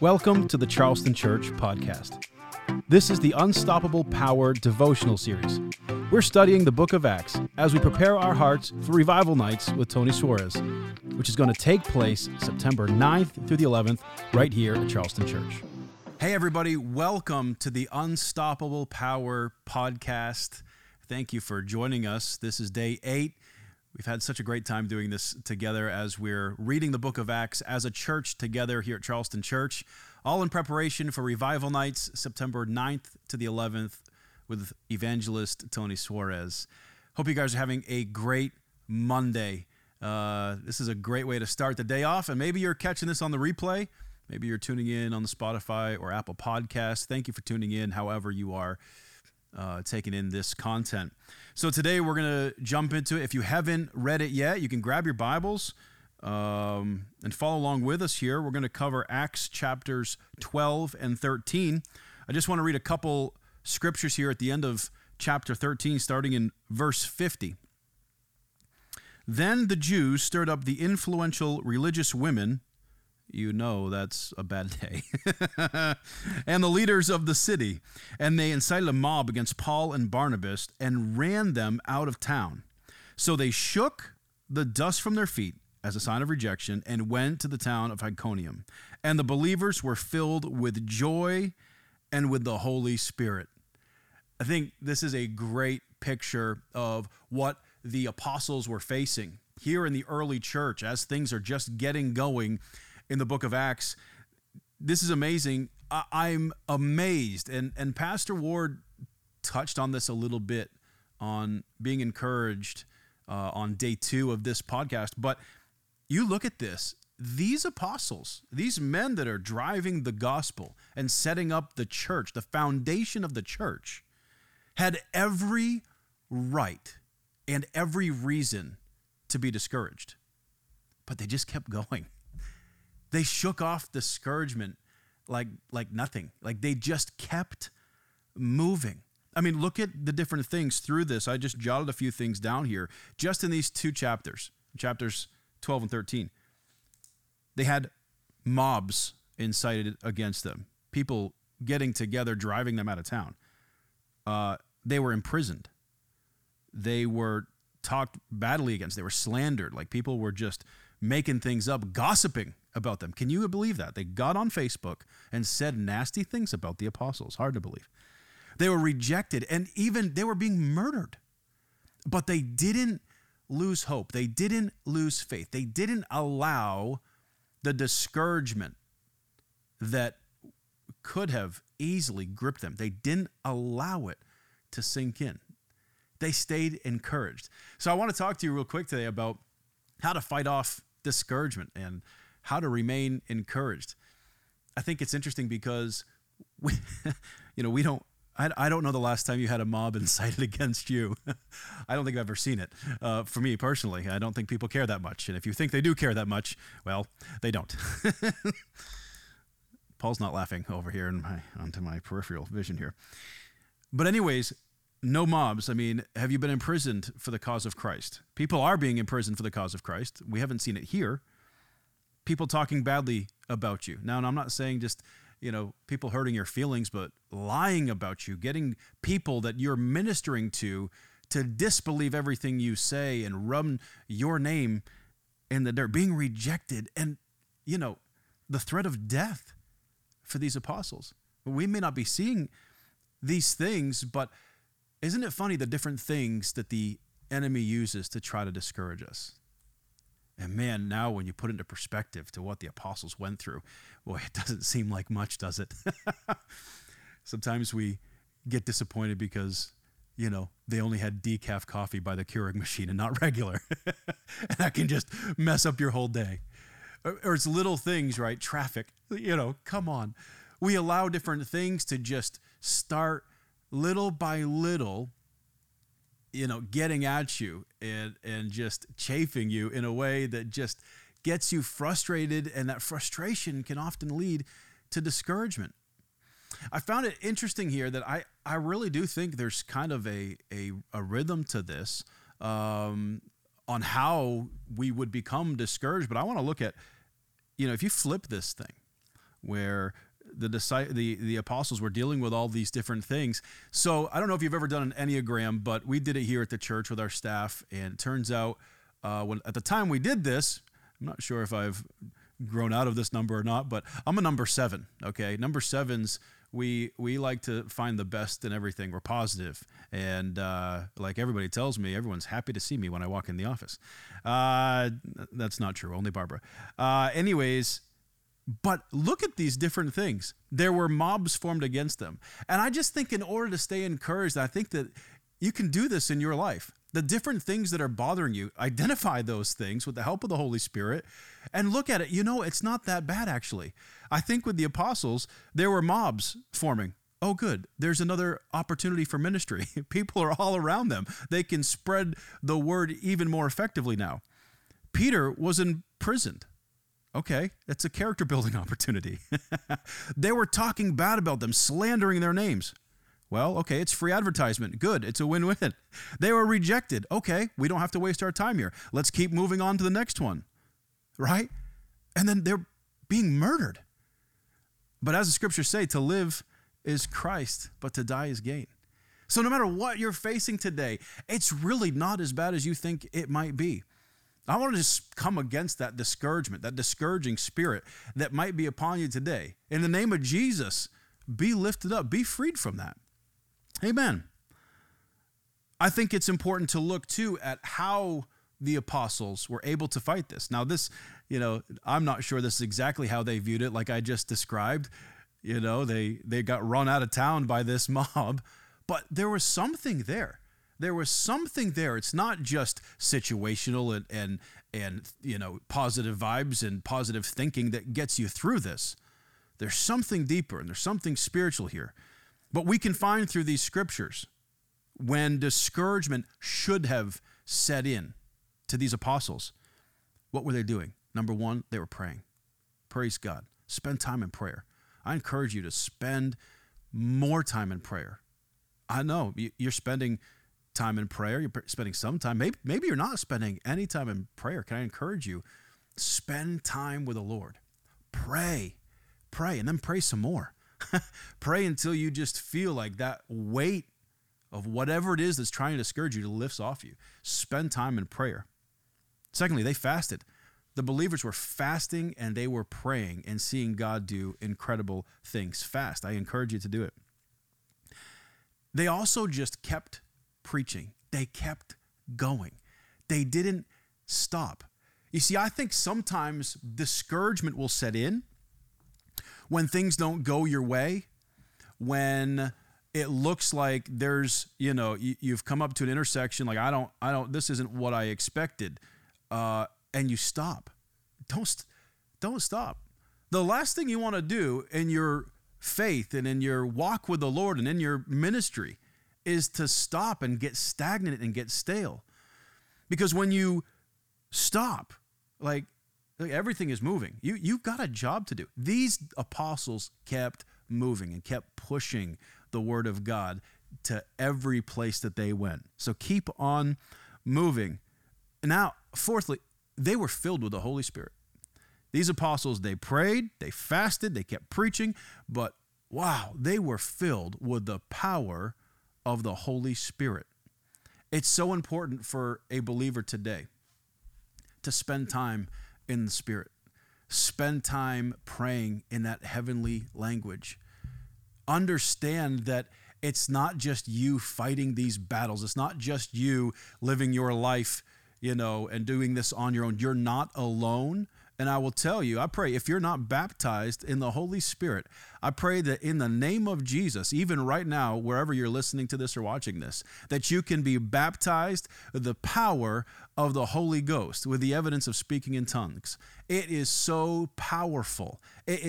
Welcome to the Charleston Church podcast. This is the Unstoppable Power devotional series. We're studying the Book of Acts as we prepare our hearts for Revival Nights with Tony Suarez, which is going to take place September 9th through the 11th right here at Charleston Church. Hey everybody, welcome to the Unstoppable Power podcast. Thank you for joining us. This is day 8. We've had such a great time doing this together as we're reading the Book of Acts as a church together here at Charleston Church, all in preparation for Revival Nights, September 9th to the 11th with evangelist Tony Suarez. Hope you guys are having a great Monday. This is a great way to start the day off, and maybe you're catching this on the replay. Maybe you're tuning in on the Spotify or Apple podcast. Thank you for tuning in, however you are taking in this content. So today we're going to jump into it. If you haven't read it yet, you can grab your Bibles and follow along with us here. We're going to cover Acts chapters 12 and 13. I just want to read a couple scriptures here at the end of chapter 13, starting in verse 50. Then the Jews stirred up the influential religious women. You know that's a bad day. And the leaders of the city. And they incited a mob against Paul and Barnabas and ran them out of town. So they shook the dust from their feet as a sign of rejection and went to the town of Iconium. And the believers were filled with joy and with the Holy Spirit. I think this is a great picture of what the apostles were facing here in the early church as things are just getting going in the Book of Acts. This is amazing. I'm amazed. And Pastor Ward touched on this a little bit on being encouraged on day 2 of this podcast. But you look at this, these apostles, these men that are driving the gospel and setting up the church, the foundation of the church, had every right and every reason to be discouraged. But they just kept going. They shook off discouragement like nothing. Like they just kept moving. I mean, look at the different things through this. I just jotted a few things down here just in these two chapters, chapters 12 and 13. They had mobs incited against them, people getting together, driving them out of town. They were imprisoned. They were talked badly against. They were slandered. Like people were just making things up, gossiping about them. Can you believe that? They got on Facebook and said nasty things about the apostles. Hard to believe. They were rejected and even they were being murdered. But they didn't lose hope. They didn't lose faith. They didn't allow the discouragement that could have easily gripped them. They didn't allow it to sink in. They stayed encouraged. So I want to talk to you real quick today about how to fight off discouragement and how to remain encouraged. I think it's interesting because we, we don't. I don't know the last time you had a mob incited against you. I don't think I've ever seen it. For me personally, I don't think people care that much. And if you think they do care that much, well, they don't. Paul's not laughing over here onto my peripheral vision here. But anyways, no mobs. I mean, have you been imprisoned for the cause of Christ? People are being imprisoned for the cause of Christ. We haven't seen it here. People talking badly about you. Now, and I'm not saying just, people hurting your feelings, but lying about you, getting people that you're ministering to disbelieve everything you say and rub your name in the dirt, being rejected. And, the threat of death for these apostles. We may not be seeing these things, but isn't it funny the different things that the enemy uses to try to discourage us? And man, now when you put into perspective to what the apostles went through, boy, it doesn't seem like much, does it? Sometimes we get disappointed because, they only had decaf coffee by the Keurig machine and not regular. And that can just mess up your whole day. Or it's little things, right? Traffic, come on. We allow different things to just start little by little, getting at you and just chafing you in a way that just gets you frustrated, and that frustration can often lead to discouragement. I found it interesting here that I really do think there's kind of a rhythm to this on how we would become discouraged, but I want to look at, if you flip this thing, where the apostles were dealing with all these different things. So I don't know if you've ever done an Enneagram, but we did it here at the church with our staff. And it turns out when at the time we did this, I'm not sure if I've grown out of this number or not, but I'm a number 7. Okay. Number 7s, we like to find the best in everything. We're positive. And like everybody tells me, everyone's happy to see me when I walk in the office. That's not true. Only Barbara. Anyways, but look at these different things. There were mobs formed against them. And I just think in order to stay encouraged, I think that you can do this in your life. The different things that are bothering you, identify those things with the help of the Holy Spirit and look at it. You know, it's not that bad, actually. I think with the apostles, there were mobs forming. Oh, good. There's another opportunity for ministry. People are all around them. They can spread the word even more effectively now. Peter was imprisoned. Okay, that's a character building opportunity. They were talking bad about them, slandering their names. Well, okay, it's free advertisement. Good, it's a win-win. They were rejected. Okay, we don't have to waste our time here. Let's keep moving on to the next one, right? And then they're being murdered. But as the scriptures say, to live is Christ, but to die is gain. So no matter what you're facing today, it's really not as bad as you think it might be. I want to just come against that discouragement, that discouraging spirit that might be upon you today. In the name of Jesus, be lifted up, be freed from that. Amen. I think it's important to look, too, at how the apostles were able to fight this. Now, this, I'm not sure this is exactly how they viewed it, like I just described. They got run out of town by this mob, but there was something there. There was something there. It's not just situational and positive vibes and positive thinking that gets you through this. There's something deeper and there's something spiritual here. But we can find through these scriptures when discouragement should have set in to these apostles. What were they doing? Number one, they were praying. Praise God. Spend time in prayer. I encourage you to spend more time in prayer. I know you're spending time in prayer. You're spending some time. Maybe you're not spending any time in prayer. Can I encourage you? Spend time with the Lord. Pray, and then pray some more. Pray until you just feel like that weight of whatever it is that's trying to discourage you lifts off you. Spend time in prayer. Secondly, they fasted. The believers were fasting and they were praying and seeing God do incredible things. Fast. I encourage you to do it. They also just kept preaching. They kept going. They didn't stop. You see, I think sometimes discouragement will set in when things don't go your way, when it looks like there's, you've come up to an intersection, like this isn't what I expected, and you stop. Don't stop. The last thing you want to do in your faith and in your walk with the Lord and in your ministry is to stop and get stagnant and get stale. Because when you stop, like everything is moving. You've got a job to do. These apostles kept moving and kept pushing the word of God to every place that they went. So keep on moving. Now, fourthly, they were filled with the Holy Spirit. These apostles, they prayed, they fasted, they kept preaching, but wow, they were filled with the power of the Holy Spirit. It's so important for a believer today to spend time in the Spirit. Spend time praying in that heavenly language. Understand that it's not just you fighting these battles. It's not just you living your life, and doing this on your own. You're not alone. And I will tell you, I pray if you're not baptized in the Holy Spirit, I pray that in the name of Jesus, even right now, wherever you're listening to this or watching this, that you can be baptized with the power of the Holy Ghost with the evidence of speaking in tongues. It is so powerful. It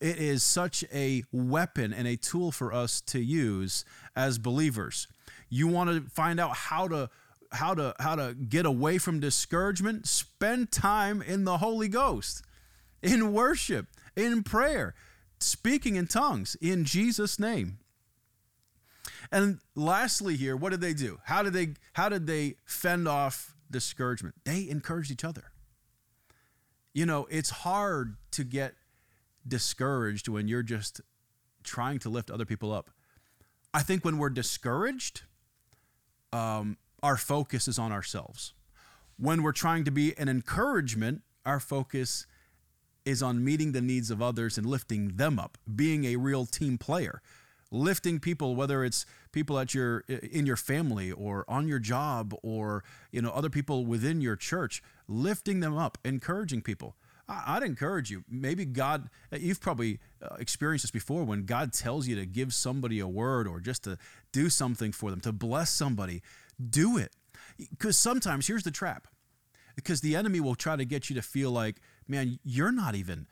is such a weapon and a tool for us to use as believers. You want to find out how to get away from discouragement, spend time in the Holy Ghost, in worship, in prayer, speaking in tongues, in Jesus' name. And lastly here, what did they do? How did they fend off discouragement? They encouraged each other. It's hard to get discouraged when you're just trying to lift other people up. I think when we're discouraged, our focus is on ourselves. When we're trying to be an encouragement, our focus is on meeting the needs of others and lifting them up, being a real team player, lifting people, whether it's people at in your family or on your job or, you know, other people within your church, lifting them up, encouraging people. I'd encourage you. Maybe God, you've probably experienced this before when God tells you to give somebody a word or just to do something for them, to bless somebody, do it. Because sometimes, here's the trap, because the enemy will try to get you to feel like, man, you're not even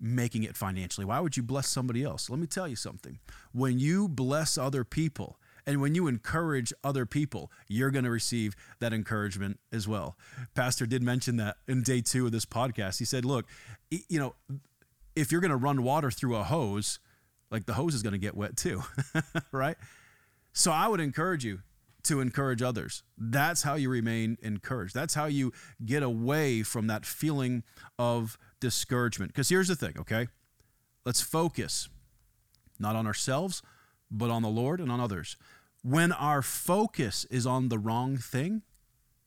making it financially. Why would you bless somebody else? Let me tell you something. When you bless other people, and when you encourage other people, you're going to receive that encouragement as well. Pastor did mention that in day 2 of this podcast. He said, look, you know, if you're going to run water through a hose, like the hose is going to get wet too, right? So I would encourage you to encourage others. That's how you remain encouraged. That's how you get away from that feeling of discouragement. Because here's the thing, okay? Let's focus not on ourselves, but on the Lord and on others. When our focus is on the wrong thing,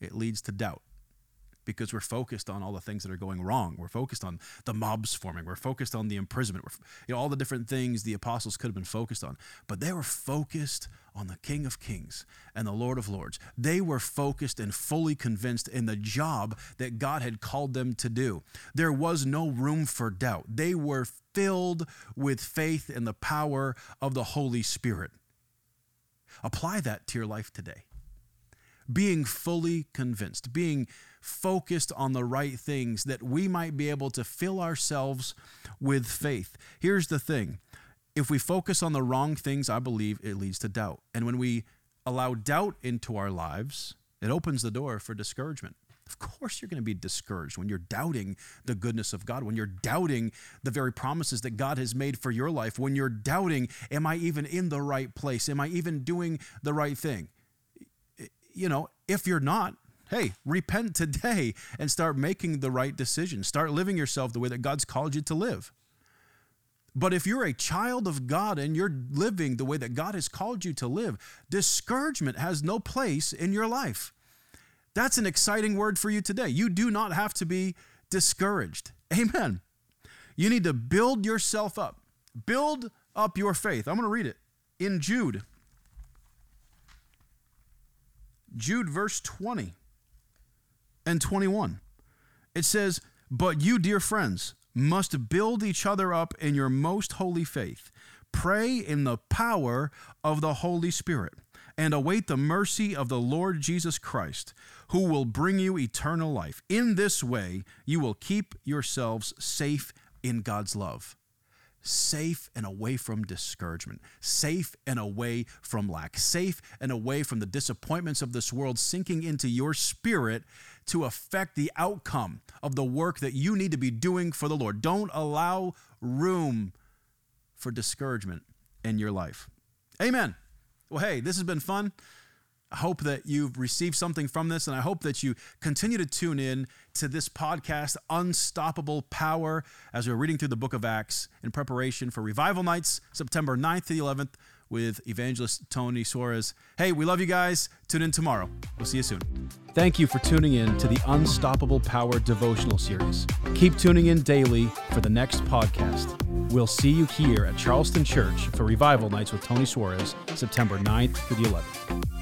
it leads to doubt because we're focused on all the things that are going wrong. We're focused on the mobs forming. We're focused on the imprisonment. All the different things the apostles could have been focused on, but they were focused on the King of Kings and the Lord of Lords. They were focused and fully convinced in the job that God had called them to do. There was no room for doubt. They were filled with faith and the power of the Holy Spirit. Apply that to your life today. Being fully convinced, being focused on the right things, that we might be able to fill ourselves with faith. Here's the thing. If we focus on the wrong things, I believe it leads to doubt. And when we allow doubt into our lives, it opens the door for discouragement. Of course you're going to be discouraged when you're doubting the goodness of God, when you're doubting the very promises that God has made for your life, when you're doubting, am I even in the right place? Am I even doing the right thing? You know, if you're not, hey, repent today and start making the right decision. Start living yourself the way that God's called you to live. But if you're a child of God and you're living the way that God has called you to live, discouragement has no place in your life. That's an exciting word for you today. You do not have to be discouraged. Amen. You need to build yourself up. Build up your faith. I'm going to read it in Jude. Jude verse 20 and 21. It says, but you, dear friends, must build each other up in your most holy faith. Pray in the power of the Holy Spirit and await the mercy of the Lord Jesus Christ, who will bring you eternal life. In this way, you will keep yourselves safe in God's love. Safe and away from discouragement, safe and away from lack, safe and away from the disappointments of this world sinking into your spirit to affect the outcome of the work that you need to be doing for the Lord. Don't allow room for discouragement in your life. Amen. Well, hey, this has been fun. I hope that you've received something from this, and I hope that you continue to tune in to this podcast, Unstoppable Power, as we're reading through the Book of Acts in preparation for Revival Nights, September 9th to the 11th, with evangelist Tony Suarez. Hey, we love you guys. Tune in tomorrow. We'll see you soon. Thank you for tuning in to the Unstoppable Power devotional series. Keep tuning in daily for the next podcast. We'll see you here at Charleston Church for Revival Nights with Tony Suarez, September 9th to the 11th.